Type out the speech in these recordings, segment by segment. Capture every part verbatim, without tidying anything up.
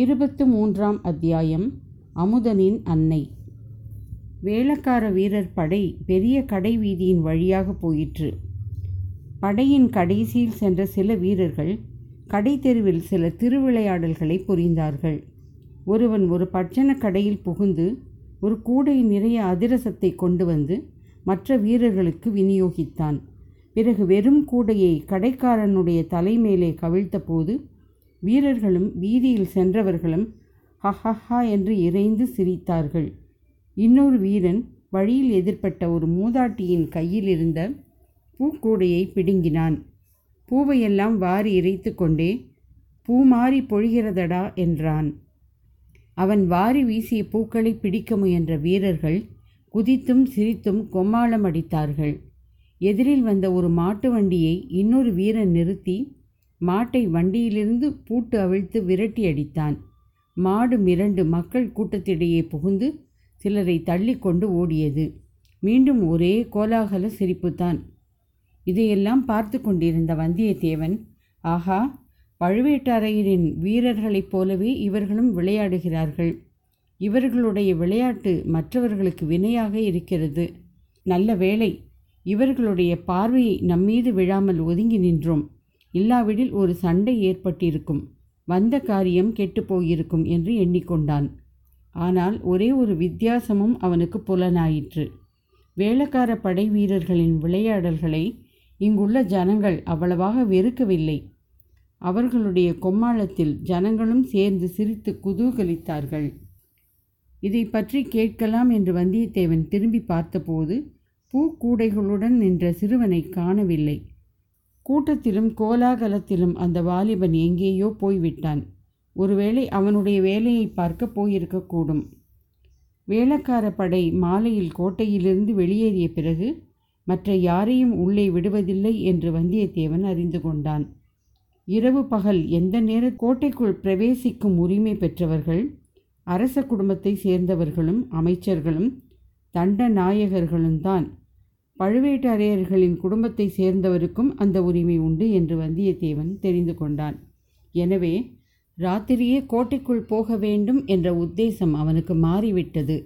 இருபத்து மூன்றாம் அத்தியாயம். அமுதனின் அன்னை. வேளக்கார வீரர் படை பெரிய கடை வீதியின் வழியாக போயிற்று. படையின் கடைசியில் சென்ற சில வீரர்கள் கடை தெருவில் சில திருவிளையாடல்களை புரிந்தார்கள். ஒருவன் ஒரு பட்சண கடையில் புகுந்து ஒரு கூடை நிறைய அதிரசத்தை கொண்டு வந்து மற்ற வீரர்களுக்கு விநியோகித்தான். பிறகு வெறும் கூடையை கடைக்காரனுடைய தலைமேலே கவிழ்த்தபோது வீரர்களும் வீதியில் சென்றவர்களும் ஹஹஹா என்று இறைந்து சிரித்தார்கள். இன்னொரு வீரன் வழியில் எதிர்பட்ட ஒரு மூதாட்டியின் கையில் இருந்த பூக்கூடையை பிடுங்கினான். பூவையெல்லாம் வாரி இறைத்து கொண்டே பூமாறி பொழிகிறதடா என்றான். அவன் வாரி வீசிய பூக்களை பிடிக்க முயன்ற வீரர்கள் குதித்தும் சிரித்தும் கொம்மாளம் அடித்தார்கள். எதிரில் வந்த ஒரு மாட்டு வண்டியை இன்னொரு வீரன் நிறுத்தி மாட்டை வண்டியிலிருந்து பூட்டு அவிழ்த்து விரட்டி அடித்தான். மாடு மிரண்டு மக்கள் கூட்டத்திடையே புகுந்து சிலரை தள்ளி கொண்டு ஓடியது. மீண்டும் ஒரே கோலாகல சிரிப்புத்தான். இதையெல்லாம் பார்த்து கொண்டிருந்த வந்தியத்தேவன், ஆஹா, பழுவேட்டரையரின் வீரர்களைப் போலவே இவர்களும் விளையாடுகிறார்கள், இவர்களுடைய விளையாட்டு மற்றவர்களுக்கு வினையாக இருக்கிறது, நல்ல வேளை இவர்களுடைய பார்வையை நம்மீது விழாமல் ஒதுங்கி நின்றோம், இல்லாவிடில் ஒரு சண்டை ஏற்பட்டிருக்கும், வந்த காரியம் கெட்டுப்போயிருக்கும் என்று எண்ணிக்கொண்டான். ஆனால் ஒரே ஒரு வித்தியாசமும் அவனுக்கு புலனாயிற்று. வேளக்கார படை வீரர்களின் விளையாடல்களை இங்குள்ள ஜனங்கள் அவ்வளவாக வெறுக்கவில்லை. அவர்களுடைய கொம்மாளத்தில் ஜனங்களும் சேர்ந்து சிரித்து குதூகலித்தார்கள். இதை பற்றி கேட்கலாம் என்று வந்தியத்தேவன் திரும்பி பார்த்தபோது பூக்கூடைகளுடன் நின்ற சிறுவனை காணவில்லை. கூட்டத்திலும் கோலாகலத்திலும் அந்த வாலிபன் எங்கேயோ போய்விட்டான். ஒருவேளை அவனுடைய வேலையை பார்க்க போயிருக்கக்கூடும். வேளக்கார படை மாலையில் கோட்டையிலிருந்து வெளியேறிய பிறகு மற்ற யாரையும் உள்ளே விடுவதில்லை என்று வந்தியத்தேவன் அறிந்து கொண்டான். இரவு பகல் எந்த நேர கோட்டைக்குள் பிரவேசிக்கும் உரிமை பெற்றவர்கள், அரச குடும்பத்தை சேர்ந்தவர்களும் அமைச்சர்களும் தண்ட நாயகர்களும் தான். பழுவேட்டரையர்களின் குடும்பத்தை சேர்ந்தவருக்கும் அந்த உரிமை உண்டு என்று வந்தியத்தேவன் தெரிந்து கொண்டான். எனவே ராத்திரியே கோட்டைக்குள் போக வேண்டும் என்ற உத்தேசம் அவனுக்கு மாறிவிட்டது.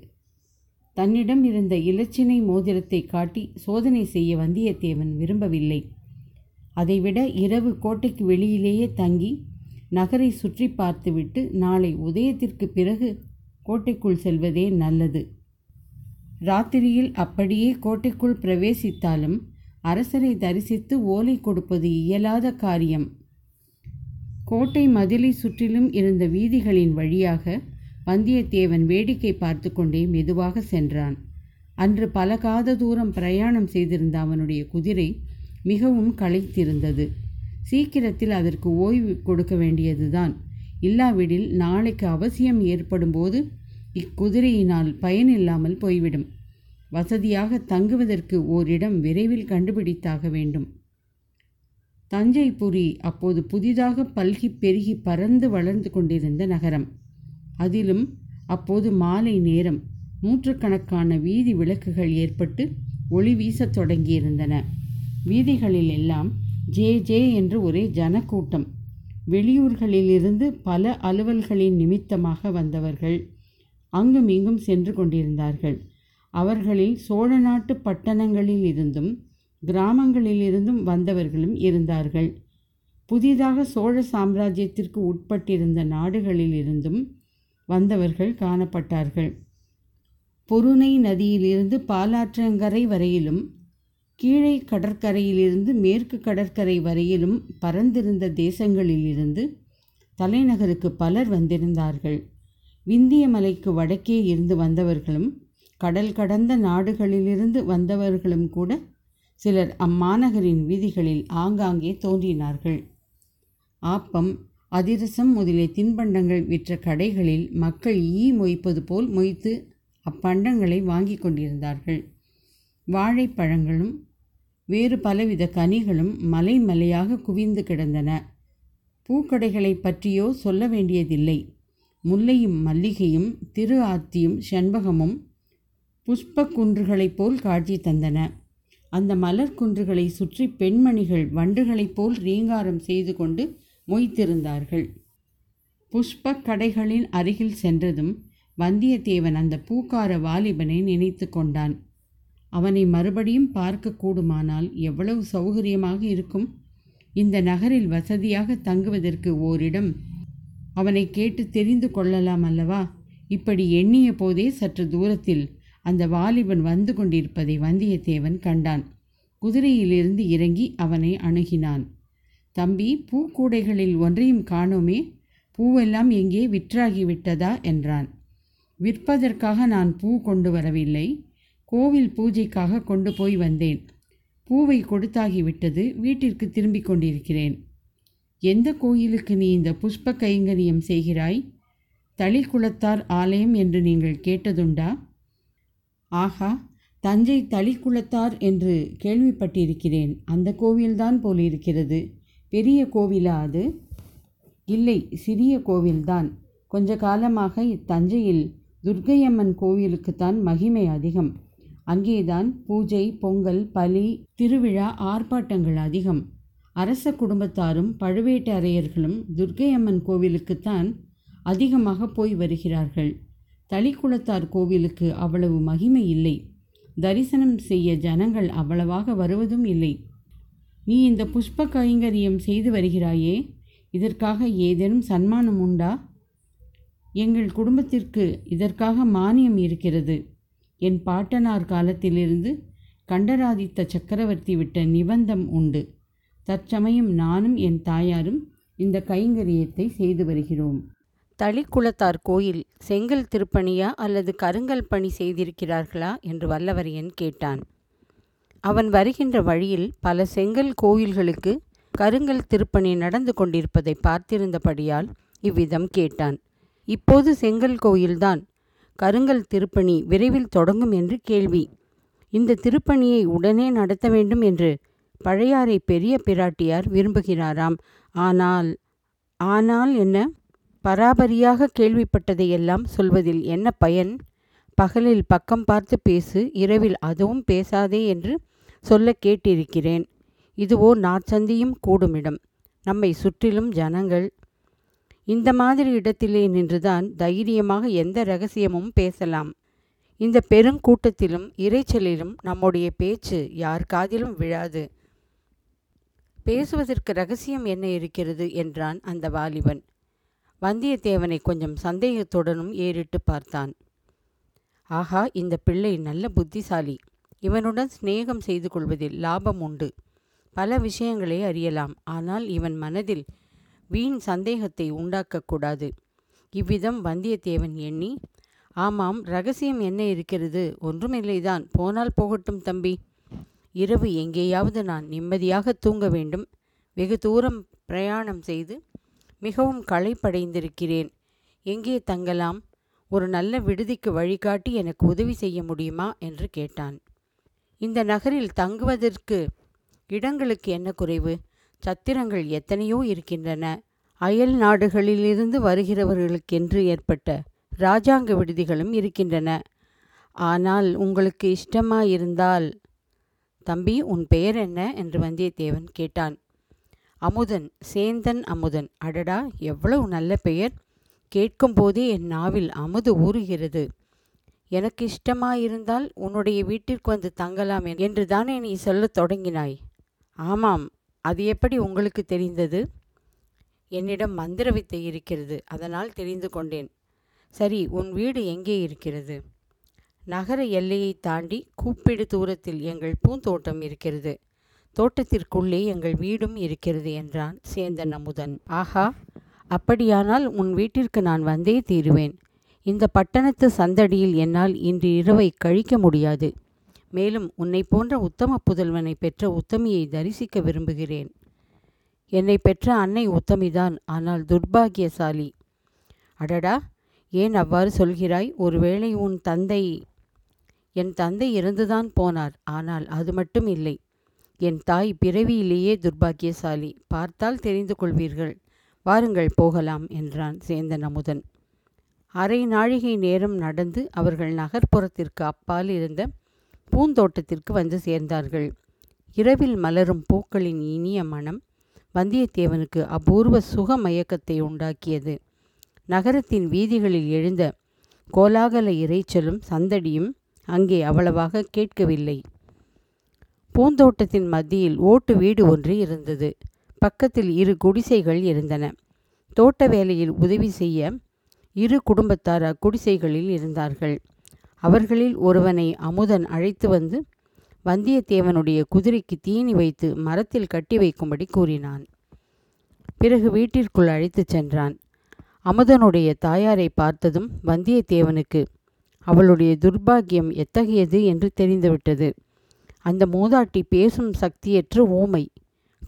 தன்னிடம் இருந்த இலச்சினை மோதிரத்தை காட்டி சோதனை செய்ய வந்தியத்தேவன் விரும்பவில்லை. அதைவிட இரவு கோட்டைக்கு வெளியிலேயே தங்கி நகரை சுற்றி பார்த்துவிட்டு நாளை உதயத்திற்கு பிறகு கோட்டைக்குள் செல்வதே நல்லது. ராத்திரியில் அப்படியே கோட்டைக்குள் பிரவேசித்தாலும் அரசரை தரிசித்து ஓலை கொடுப்பது இயலாத காரியம். கோட்டை மதிலை சுற்றிலும் இருந்த வீதிகளின் வழியாக வந்தியத்தேவன் வேடிக்கை பார்த்து கொண்டே மெதுவாக சென்றான். அன்று பல காத தூரம் பிரயாணம் செய்திருந்த அவனுடைய குதிரை மிகவும் களைத்திருந்தது. சீக்கிரத்தில் அதற்கு ஓய்வு கொடுக்க வேண்டியதுதான். இல்லாவிடில் நாளைக்கு அவசியம் ஏற்படும் போது இக்குதிரையினால் பயனில்லாமல் போய்விடும். வசதியாக தங்குவதற்கு ஓரிடம் விரைவில் கண்டுபிடித்தாக வேண்டும். தஞ்சைபுரி அப்போது புதிதாக பல்கி பெருகி பறந்து வளர்ந்து கொண்டிருந்த நகரம். அதிலும் அப்போது மாலை நேரம். நூற்றுக்கணக்கான வீதி விளக்குகள் ஏற்பட்டு ஒளி வீசத் தொடங்கியிருந்தன. வீதிகளில் எல்லாம் ஜே ஜே என்று ஒரே ஜனக்கூட்டம். வெளியூர்களிலிருந்து பல அலுவல்களின் நிமித்தமாக வந்தவர்கள் அங்கும் இங்கும் சென்று கொண்டிருந்தார்கள். அவர்களில் சோழ நாட்டு பட்டணங்களில் இருந்தும் கிராமங்களிலிருந்தும் வந்தவர்களும் இருந்தார்கள். புதிதாக சோழ சாம்ராஜ்யத்திற்கு உட்பட்டிருந்த நாடுகளிலிருந்தும் வந்தவர்கள் காணப்பட்டார்கள். பொருணை நதியிலிருந்து பாலாற்றங்கரை வரையிலும் கீழே கடற்கரையிலிருந்து மேற்கு கடற்கரை வரையிலும் பறந்திருந்த தேசங்களிலிருந்து தலைநகருக்கு பலர் வந்திருந்தார்கள். விந்திய மலைக்கு வடக்கே இருந்து வந்தவர்களும் கடல் கடந்த நாடுகளிலிருந்து வந்தவர்களும் கூட சிலர் அம்மாநகரின் வீதிகளில் ஆங்காங்கே தோன்றினார்கள். ஆப்பம், அதிரசம் முதலிய தின்பண்டங்கள் விற்ற கடைகளில் மக்கள் ஈ மொய்ப்பது போல் மொய்த்து அப்பண்டங்களை வாங்கி கொண்டிருந்தார்கள். வாழைப்பழங்களும் வேறு பலவித கனிகளும் மலை மலையாக குவிந்து கிடந்தன. பூக்கடைகளை பற்றியோ சொல்ல வேண்டியதில்லை. முல்லையும் மல்லிகையும் திரு ஆத்தியும் செண்பகமும் புஷ்ப குன்றுகளைப் போல் காட்சி தந்தன. அந்த மலர் குன்றுகளை சுற்றி பெண்மணிகள் வண்டுகளைப் போல் ரீங்காரம் செய்து கொண்டு மொய்த்திருந்தார்கள். புஷ்ப கடைகளின் அருகில் சென்றதும் வந்தியத்தேவன் அந்த பூக்கார வாலிபனை நினைத்து கொண்டான். அவனை மறுபடியும் பார்க்கக்கூடுமானால் எவ்வளவு சௌகரியமாக இருக்கும். இந்த நகரில் வசதியாக தங்குவதற்கு ஓரிடம் அவனை கேட்டு தெரிந்து கொள்ளலாம் அல்லவா? இப்படி எண்ணிய போதே சற்று தூரத்தில் அந்த வாலிபன் வந்து கொண்டிருப்பதை வந்தியத்தேவன் கண்டான். குதிரையிலிருந்து இறங்கி அவனை அணுகினான். தம்பி, பூக்கூடைகளில் ஒன்றையும் காணோமே, பூவெல்லாம் எங்கே விற்றாகிவிட்டதா என்றான். விற்பதற்காக நான் பூ கொண்டு வரவில்லை, கோவில் பூஜைக்காக கொண்டு போய் வந்தேன். பூவை கொடுத்தாகிவிட்டது, வீட்டிற்கு திரும்பி கொண்டிருக்கிறேன். எந்த கோயிலுக்கு நீ இந்த புஷ்ப கைங்கரியம் செய்கிறாய்? தளிக்குளத்தார் ஆலயம் என்று நீங்கள் கேட்டதுண்டா? ஆஹா, தஞ்சை தளிக்குளத்தார் என்று கேள்விப்பட்டிருக்கிறேன். அந்த கோவில்தான் போலிருக்கிறது. பெரிய கோவிலா அது? இல்லை, சிறிய கோவில்தான். கொஞ்ச காலமாக இத்தஞ்சையில் துர்க்கையம்மன் கோவிலுக்குத்தான் மகிமை அதிகம். அங்கேதான் பூஜை, பொங்கல், பலி, திருவிழா, ஆர்ப்பாட்டங்கள் அதிகம். அரச குடும்பத்தாரும் பழுவேட்டரையர்களும் துர்க்கையம்மன் கோவிலுக்குத்தான் அதிகமாக போய் வருகிறார்கள். தளிக்குளத்தார் கோவிலுக்கு அவ்வளவு மகிமை இல்லை. தரிசனம் செய்ய ஜனங்கள் அவ்வளவாக வருவதும் இல்லை. நீ இந்த புஷ்ப கைங்கரியம் செய்து வருகிறாயே, இதற்காக ஏதேனும் சன்மானம் உண்டா? எங்கள் குடும்பத்திற்கு இதற்காக மானியம் இருக்கிறது. என் பாட்டனார் காலத்திலிருந்து கண்டராதித்த சக்கரவர்த்தி விட்ட நிபந்தம் உண்டு. தற்சமயம் நானும் என் தாயாரும் இந்த கைங்கரியத்தை செய்து வருகிறோம். தளிக்குளத்தார் கோயில் செங்கல் திருப்பணியா அல்லது கருங்கல் பணி செய்திருக்கிறார்களா என்று வல்லவரையன் கேட்டான். அவன் வருகின்ற வழியில் பல செங்கல் கோயில்களுக்கு கருங்கல் திருப்பணி நடந்து கொண்டிருப்பதை பார்த்திருந்தபடியால் இவ்விதம் கேட்டான். இப்போது செங்கல் கோயில்தான் கருங்கல் திருப்பணி விரைவில் தொடங்கும் என்று கேள்வி. இந்த திருப்பணியை உடனே நடத்த வேண்டும் என்று பழையாறை பெரிய பிராட்டியார் விரும்புகிறாராம். ஆனால் ஆனால் என்ன? பராபரியாக கேள்விப்பட்டதையெல்லாம் சொல்வதில் என்ன பயன்? பகலில் பக்கம் பார்த்து பேசு, இரவில் அதுவும் பேசாதே என்று சொல்ல கேட்டிருக்கிறேன். இதுவோ நாற்சந்தியும் கூடுமிடம். நம்மை சுற்றிலும் ஜனங்கள். இந்த மாதிரி இடத்திலே நின்றுதான் தைரியமாக எந்த இரகசியமும் பேசலாம். இந்த பெருங்கூட்டத்திலும் இரைச்சலிலும் நம்முடைய பேச்சு யார் காதிலும் விழாது. பேசுவதற்கு இரகசியம் என்ன இருக்கிறது என்றான் அந்த வாலிபன். வந்தியத்தேவனை கொஞ்சம் சந்தேகத்துடனும் ஏறிட்டு பார்த்தான். ஆஹா, இந்த பிள்ளை நல்ல புத்திசாலி. இவனுடன் சிநேகம் செய்து கொள்வதில் லாபம் உண்டு. பல விஷயங்களை அறியலாம். ஆனால் இவன் மனதில் வீண் சந்தேகத்தை உண்டாக்கக்கூடாது. இவ்விதம் வந்தியத்தேவன் எண்ணி, ஆமாம், இரகசியம் என்ன இருக்கிறது? ஒன்றுமில்லைதான். போனால் போகட்டும் தம்பி. இரவு எங்கேயாவது நான் நிம்மதியாக தூங்க வேண்டும். வெகு தூரம் பிரயாணம் செய்து மிகவும் களைப்படைந்திருக்கிறேன். எங்கே தங்கலாம்? ஒரு நல்ல விடுதிக்கு வழிகாட்டி எனக்கு உதவி செய்ய முடியுமா என்று கேட்டான். இந்த நகரில் தங்குவதற்கு இடங்களுக்கு என்ன குறைவு? சத்திரங்கள் எத்தனையோ இருக்கின்றன. அயல் நாடுகளிலிருந்து வருகிறவர்களுக்கென்று ஏற்பட்ட இராஜாங்க விடுதிகளும் இருக்கின்றன. ஆனால் உங்களுக்கு இஷ்டமாயிருந்தால். தம்பி, உன் பெயர் என்ன என்று வந்தியத்தேவன் கேட்டான். அமுதன், சேந்தன் அமுதன். அடடா, எவ்வளவு நல்ல பெயர்! கேட்கும்போதே என் நாவில் அமுது ஊறுகிறது. எனக்கு இஷ்டமாயிருந்தால் உன்னுடைய வீட்டிற்கு வந்து தங்கலாம் என்று தானே நீ சொல்ல தொடங்கினாய். ஆமாம், அது எப்படி உங்களுக்கு தெரிந்தது? என்னிடம் மந்திர வித்தை இருக்கிறது, அதனால் தெரிந்து கொண்டேன். சரி, உன் வீடு எங்கே இருக்கிறது? நகர எல்லையை தாண்டி கூப்பிடு தூரத்தில் எங்கள் பூந்தோட்டம் இருக்கிறது. தோட்டத்திற்குள்ளே எங்கள் வீடும் இருக்கிறது என்றான் சேந்தன் அமுதன். ஆஹா, அப்படியானால் உன் வீட்டிற்கு நான் வந்தே தீருவேன். இந்த பட்டணத்து சந்தடியில் என்னால் இன்று இரவை கழிக்க முடியாது. மேலும் உன்னை போன்ற உத்தம புதல்வனை பெற்ற உத்தமியை தரிசிக்க விரும்புகிறேன். என்னை பெற்ற அன்னை உத்தமிதான், ஆனால் துர்பாகியசாலி. அடடா, ஏன் அவ்வாறு சொல்கிறாய்? ஒருவேளை உன் தந்தை... என் தந்தை இறந்துதான் போனார், ஆனால் அது மட்டும் இல்லை. என் தாய் பிறவியிலேயே துர்பாகியசாலி. பார்த்தால் தெரிந்து கொள்வீர்கள். வாருங்கள் போகலாம் என்றான் சேந்தன் அமுதன். அரை நாழிகை நேரம் நடந்து அவர்கள் நகர்ப்புறத்திற்கு அப்பால் இருந்த பூந்தோட்டத்திற்கு வந்து சேர்ந்தார்கள். இரவில் மலரும் பூக்களின் இனிய மனம் வந்தியத்தேவனுக்கு அபூர்வ சுக மயக்கத்தை உண்டாக்கியது. நகரத்தின் வீதிகளில் எழுந்த கோலாகல இரைச்சலும் சந்தடியும் அங்கே அவ்வளவாக கேட்கவில்லை. பூந்தோட்டத்தின் மத்தியில் ஓட்டு வீடு ஒன்று இருந்தது. பக்கத்தில் இரு குடிசைகள் இருந்தன. தோட்ட வேலையில் உதவி செய்ய இரு குடும்பத்தார் அக்குடிசைகளில் இருந்தார்கள். அவர்களில் ஒருவனை அமுதன் அழைத்து வந்து வந்தியத்தேவனுடைய குதிரைக்கு தீனி வைத்து மரத்தில் கட்டி வைக்கும்படி கூறினான். பிறகு வீட்டிற்குள் அழைத்துச் சென்றான். அமுதனுடைய தாயாரை பார்த்ததும் வந்தியத்தேவனுக்கு அவளுடைய துர்பாக்கியம் எத்தகையது என்று தெரிந்துவிட்டது. அந்த மூதாட்டி பேசும் சக்தியற்ற ஊமை,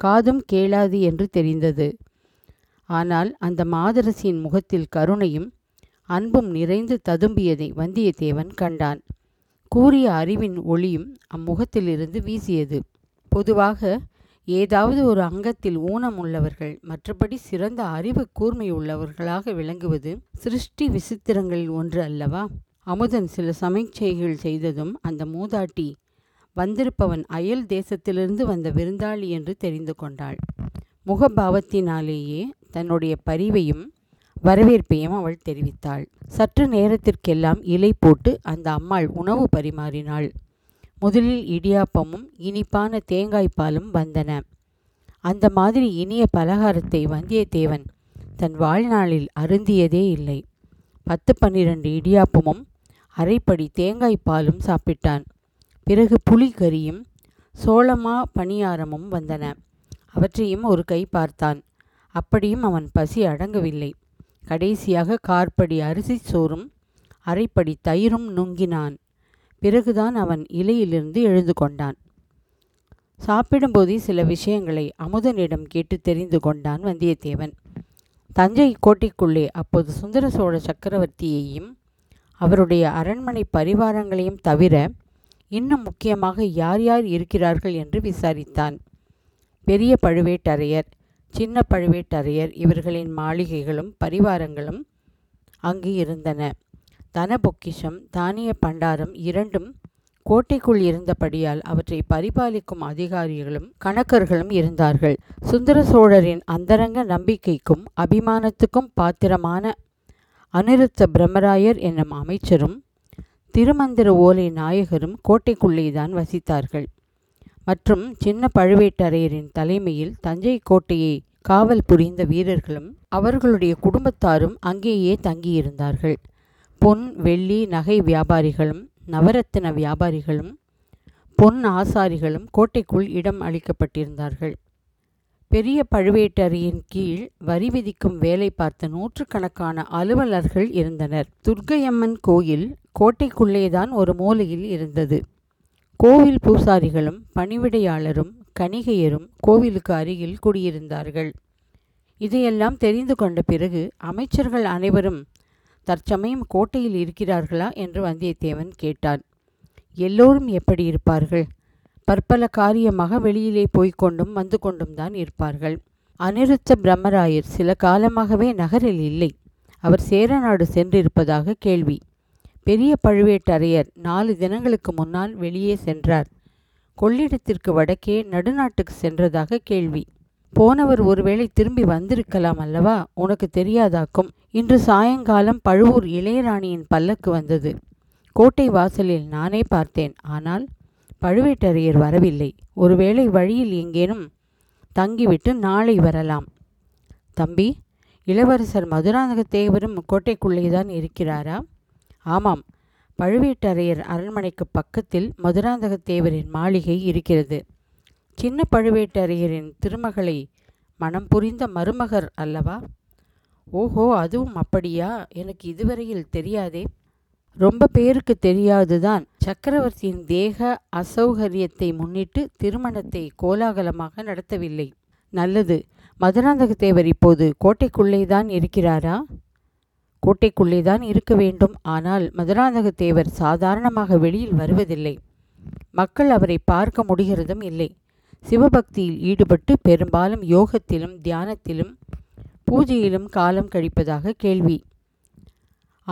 காதும் கேளாது என்று தெரிந்தது. ஆனால் அந்த மாதரசியின் முகத்தில் கருணையும் அன்பும் நிறைந்து ததும்பியதை வந்தியத்தேவன் கண்டான். கூரிய அறிவின் ஒளியும் அம்முகத்திலிருந்து வீசியது. பொதுவாக ஏதாவது ஒரு அங்கத்தில் ஊனம் உள்ளவர்கள் மற்றபடி சிறந்த அறிவு கூர்மை உள்ளவர்களாக விளங்குவது சிருஷ்டி விசித்திரங்களில் ஒன்று அல்லவா? அமுதன் சில சமிக்ஞைகள் செய்ததும் அந்த மூதாட்டி வந்திருப்பவன் அயல் தேசத்திலிருந்து வந்த விருந்தாளி என்று தெரிந்து கொண்டாள். முகபாவத்தினாலேயே தன்னுடைய பரிவையும் வரவேற்பையும் அவள் தெரிவித்தாள். சற்று நேரத்திற்கெல்லாம் இலை போட்டு அந்த அம்மாள் உணவு பரிமாறினாள். முதலில் இடியாப்பமும் இனிப்பான தேங்காய்ப்பாலும் வந்தன. அந்த மாதிரி இனிய பலகாரத்தை வந்தியத்தேவன் தன் வாழ்நாளில் அருந்தியதே இல்லை. பத்து பன்னிரண்டு இடியாப்பமும் அரைப்படி தேங்காய்ப்பாலும் சாப்பிட்டான். பிறகு புளிக்கறியும் சோளமா பணியாரமும் வந்தன. அவற்றையும் ஒரு கை பார்த்தான். அப்படியும் அவன் பசி அடங்கவில்லை. கடைசியாக கார்படி அரிசி சோறும் அரைப்படி தயிரும் நுங்கினான். பிறகுதான் அவன் இலையிலிருந்து எழுந்து கொண்டான். சாப்பிடும்போதே சில விஷயங்களை அமுதனிடம் கேட்டு தெரிந்து கொண்டான் வந்தியத்தேவன். தஞ்சை கோட்டைக்குள்ளே அப்போது சுந்தர சோழ சக்கரவர்த்தியையும் அவருடைய அரண்மனை பரிவாரங்களையும் தவிர இன்னும் முக்கியமாக யார் யார் இருக்கிறார்கள் என்று விசாரித்தான். பெரிய பழுவேட்டரையர், சின்ன பழுவேட்டரையர் இவர்களின் மாளிகைகளும் பரிவாரங்களும் அங்கு இருந்தன. தன பொக்கிஷம், தானிய பண்டாரம் இரண்டும் கோட்டைக்குள் இருந்தபடியால் அவற்றை பரிபாலிக்கும் அதிகாரிகளும் கணக்கர்களும் இருந்தார்கள். சுந்தர சோழரின் அந்தரங்க நம்பிக்கைக்கும் அபிமானத்துக்கும் பாத்திரமான அனிருத்த பிரம்மராயர் என்னும் அமைச்சரும் திருமந்திர ஓலை நாயகரும் கோட்டைக்குள்ளேதான் வசித்தார்கள். மற்றும் சின்ன பழுவேட்டரையரின் தலைமையில் தஞ்சை கோட்டையை காவல் புரிந்த வீரர்களும் அவர்களுடைய குடும்பத்தாரும் அங்கேயே தங்கியிருந்தார்கள். பொன் வெள்ளி நகை வியாபாரிகளும் நவரத்தின வியாபாரிகளும் பொன் ஆசாரிகளும் கோட்டைக்குள் இடம் அளிக்கப்பட்டிருந்தார்கள். பெரிய பழுவேட்டரையின் கீழ் வரி விதிக்கும் வேலை பார்த்த நூற்றுக்கணக்கான அலுவலர்கள் இருந்தனர். துர்க்கையம்மன் கோயில் கோட்டைக்குள்ளேதான் ஒரு மூலையில் இருந்தது. கோவில் பூசாரிகளும் பணிவிடையாளரும் கணிகையரும் கோவிலுக்கு அருகில் குடியிருந்தார்கள். இதையெல்லாம் தெரிந்து கொண்ட பிறகு அமைச்சர்கள் அனைவரும் தற்சமயம் கோட்டையில் இருக்கிறார்களா என்று வந்தியத்தேவன் கேட்டான். எல்லோரும் எப்படி இருப்பார்கள்? பற்பல காரியமாக வெளியிலே போய்கொண்டும் வந்து கொண்டும் தான் இருப்பார்கள். அனிருத்த பிரம்மராயர் சில காலமாகவே நகரில் இல்லை. அவர் சேரநாடு சென்றிருப்பதாக கேள்வி. பெரிய பழுவேட்டரையர் நாலு தினங்களுக்கு முன்னால் வெளியே சென்றார். கொள்ளிடத்திற்கு வடக்கே நடுநாட்டுக்கு சென்றதாக கேள்வி. போனவர் ஒருவேளை திரும்பி வந்திருக்கலாம் அல்லவா? உனக்கு தெரியாதாக்கும். இன்று சாயங்காலம் பழுவூர் இளையராணியின் பல்லக்கு வந்தது. கோட்டை வாசலில் நானே பார்த்தேன். ஆனால் பழுவேட்டரையர் வரவில்லை. ஒருவேளை வழியில் எங்கேனும் தங்கிவிட்டு நாளை வரலாம். தம்பி, இளவரசர் மதுராந்தகத்தேவரும் கோட்டைக்குள்ளேதான் இருக்கிறாரா? ஆமாம், பழுவேட்டரையர் அரண்மனைக்கு பக்கத்தில் மதுராந்தகத்தேவரின் மாளிகை இருக்கிறது. சின்ன பழுவேட்டரையரின் திருமகளை மனம் புரிந்த மருமகர் அல்லவா? ஓஹோ, அதுவும் அப்படியா? எனக்கு இதுவரையில் தெரியாதே. ரொம்ப பேருக்கு தெரியாதுதான். சக்கரவர்த்தியின் தேக அசௌகரியத்தை முன்னிட்டு திருமணத்தை கோலாகலமாக நடத்தவில்லை. நல்லது. மதுராந்தகத்தேவர் இப்போது கோட்டைக்குள்ளேதான் இருக்கிறாரா? கோட்டைக்குள்ளேதான் இருக்க வேண்டும். ஆனால் மதுராந்தகத்தேவர் சாதாரணமாக வெளியில் வருவதில்லை. மக்கள் அவரை பார்க்க முடிகிறதும் இல்லை. சிவபக்தியில் ஈடுபட்டு பெரும்பாலும் யோகத்திலும் தியானத்திலும் பூஜையிலும் காலம் கழிப்பதாக கேள்வி.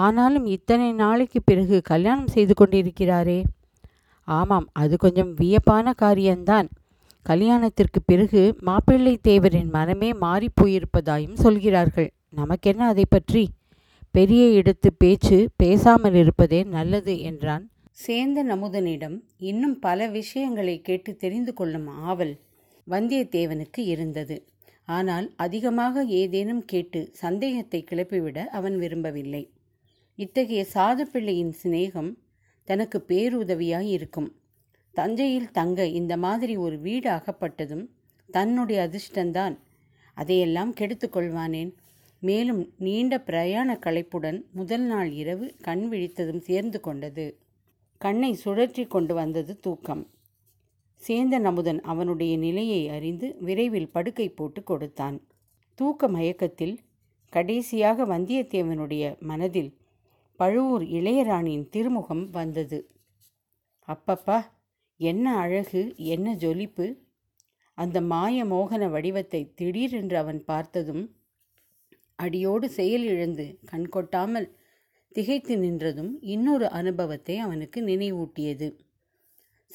ஆனாலும் இத்தனை நாளைக்கு பிறகு கல்யாணம் செய்து கொண்டிருக்கிறாரே. ஆமாம், அது கொஞ்சம் வியப்பான காரியம்தான். கல்யாணத்திற்கு பிறகு மாப்பிள்ளை தேவரின் மனமே மாறிப்போயிருப்பதாயும் சொல்கிறார்கள். நமக்கென்ன அதை பற்றி? பெரிய எடுத்து பேச்சு பேசாமல் இருப்பதே நல்லது என்றான் சேந்தன் அமுதனிடம். இன்னும் பல விஷயங்களை கேட்டு தெரிந்து கொள்ளும் ஆவல் வந்தியத்தேவனுக்கு இருந்தது. ஆனால் அதிகமாக ஏதேனும் கேட்டு சந்தேகத்தை கிளப்பிவிட அவன் விரும்பவில்லை. இத்தகைய சாது பிள்ளையின் சிநேகம் தனக்கு பேருதவியாய் இருக்கும். தஞ்சையில் தங்க இந்த மாதிரி ஒரு வீடு அகப்பட்டதும் தன்னுடைய அதிர்ஷ்டந்தான், அதையெல்லாம் கெடுத்து கொள்வானேன். மேலும் நீண்ட பிரயாண களைப்புடன் முதல் நாள் இரவு கண் விழித்ததும் சேர்ந்து கொண்டது. கண்ணை சுழற்றி கொண்டு வந்தது தூக்கம். சேந்தன் அமுதன் அவனுடைய நிலையை அறிந்து விரைவில் படுக்கை போட்டு கொடுத்தான். தூக்க மயக்கத்தில் கடைசியாக வந்தியத்தேவனுடைய மனதில் பழுவூர் இளையராணியின் திருமுகம் வந்தது. அப்பப்பா, என்ன அழகு, என்ன ஜொலிப்பு! அந்த மாய மோகன வடிவத்தை திடீரென்று அவன் பார்த்ததும் அடியோடு செயல் இழந்து கண்கொட்டாமல் திகைத்து நின்றதும் இன்னொரு அனுபவத்தை அவனுக்கு நினைவூட்டியது.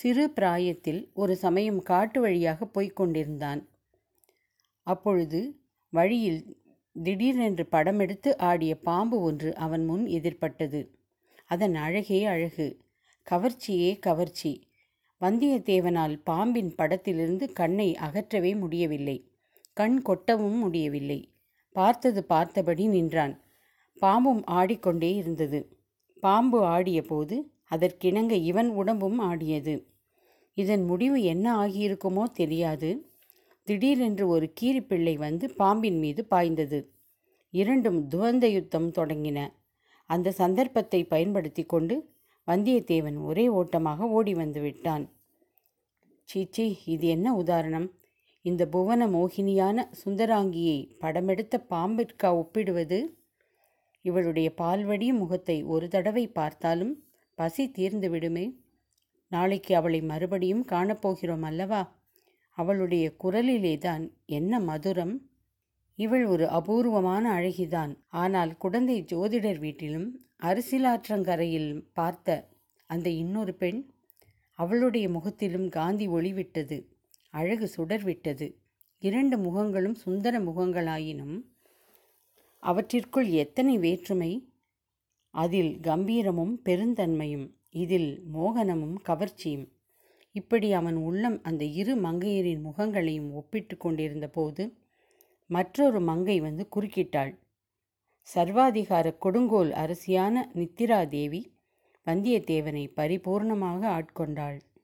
சிறு பிராயத்தில் ஒரு சமயம் காட்டு வழியாக போய்க் கொண்டிருந்தான். அப்பொழுது வழியில் திடீரென்று படமெடுத்து ஆடிய பாம்பு ஒன்று அவன் முன் எதிர்பட்டது. அதன் அழகே அழகு, கவர்ச்சியே கவர்ச்சி. வந்தியத்தேவனால் பாம்பின் படத்திலிருந்து கண்ணை அகற்றவே முடியவில்லை, கண் கொட்டவும் முடியவில்லை. பார்த்தது பார்த்தபடி நின்றான். பாம்பும் ஆடிக்கொண்டே இருந்தது. பாம்பு ஆடிய போது அதற்கிணங்க இவன் உடம்பும் ஆடியது. இதன் முடிவு என்ன ஆகியிருக்குமோ தெரியாது. திடீரென்று ஒரு கீரிப்பிள்ளை வந்து பாம்பின் மீது பாய்ந்தது. இரண்டும் துவந்த யுத்தம் தொடங்கின. அந்த சந்தர்ப்பத்தை பயன்படுத்தி கொண்டு வந்தியத்தேவன் ஒரே ஓட்டமாக ஓடி வந்து விட்டான். சீச்சி, இது என்ன உதாரணம்! இந்த புவன மோகினியான சுந்தராங்கியை படமெடுத்த பாம்பிற்கா ஒப்பிடுவது? இவளுடைய பால்வடி முகத்தை ஒரு தடவை பார்த்தாலும் பசி தீர்ந்து விடுமே. நாளைக்கு அவளை மறுபடியும் காணப்போகிறோம் அல்லவா? அவளுடைய குரலிலேதான் என்ன மதுரம்! இவள் ஒரு அபூர்வமான அழகிதான். ஆனால் குடந்தை ஜோதிடர் வீட்டிலும் அரசிலாற்றங்கரையில் பார்த்த அந்த இன்னொரு பெண், அவளுடைய முகத்திலும் காந்தி ஒளிவிட்டது, அழகு சுடர்விட்டது. இரண்டு முகங்களும் சுந்தர முகங்களாயினும் அவற்றிற்குள் எத்தனை வேற்றுமை! அதில் கம்பீரமும் பெருந்தன்மையும், இதில் மோகனமும் கவர்ச்சியும். இப்படி அவன் உள்ளம் அந்த இரு மங்கையரின் முகங்களையும் ஒப்பிட்டு கொண்டிருந்த போது மற்றொரு மங்கை வந்து குறுக்கிட்டாள். சர்வாதிகார கொடுங்கோல் அரசியான நித்திராதேவி வந்தியத்தேவனை பரிபூர்ணமாக ஆட்கொண்டாள்.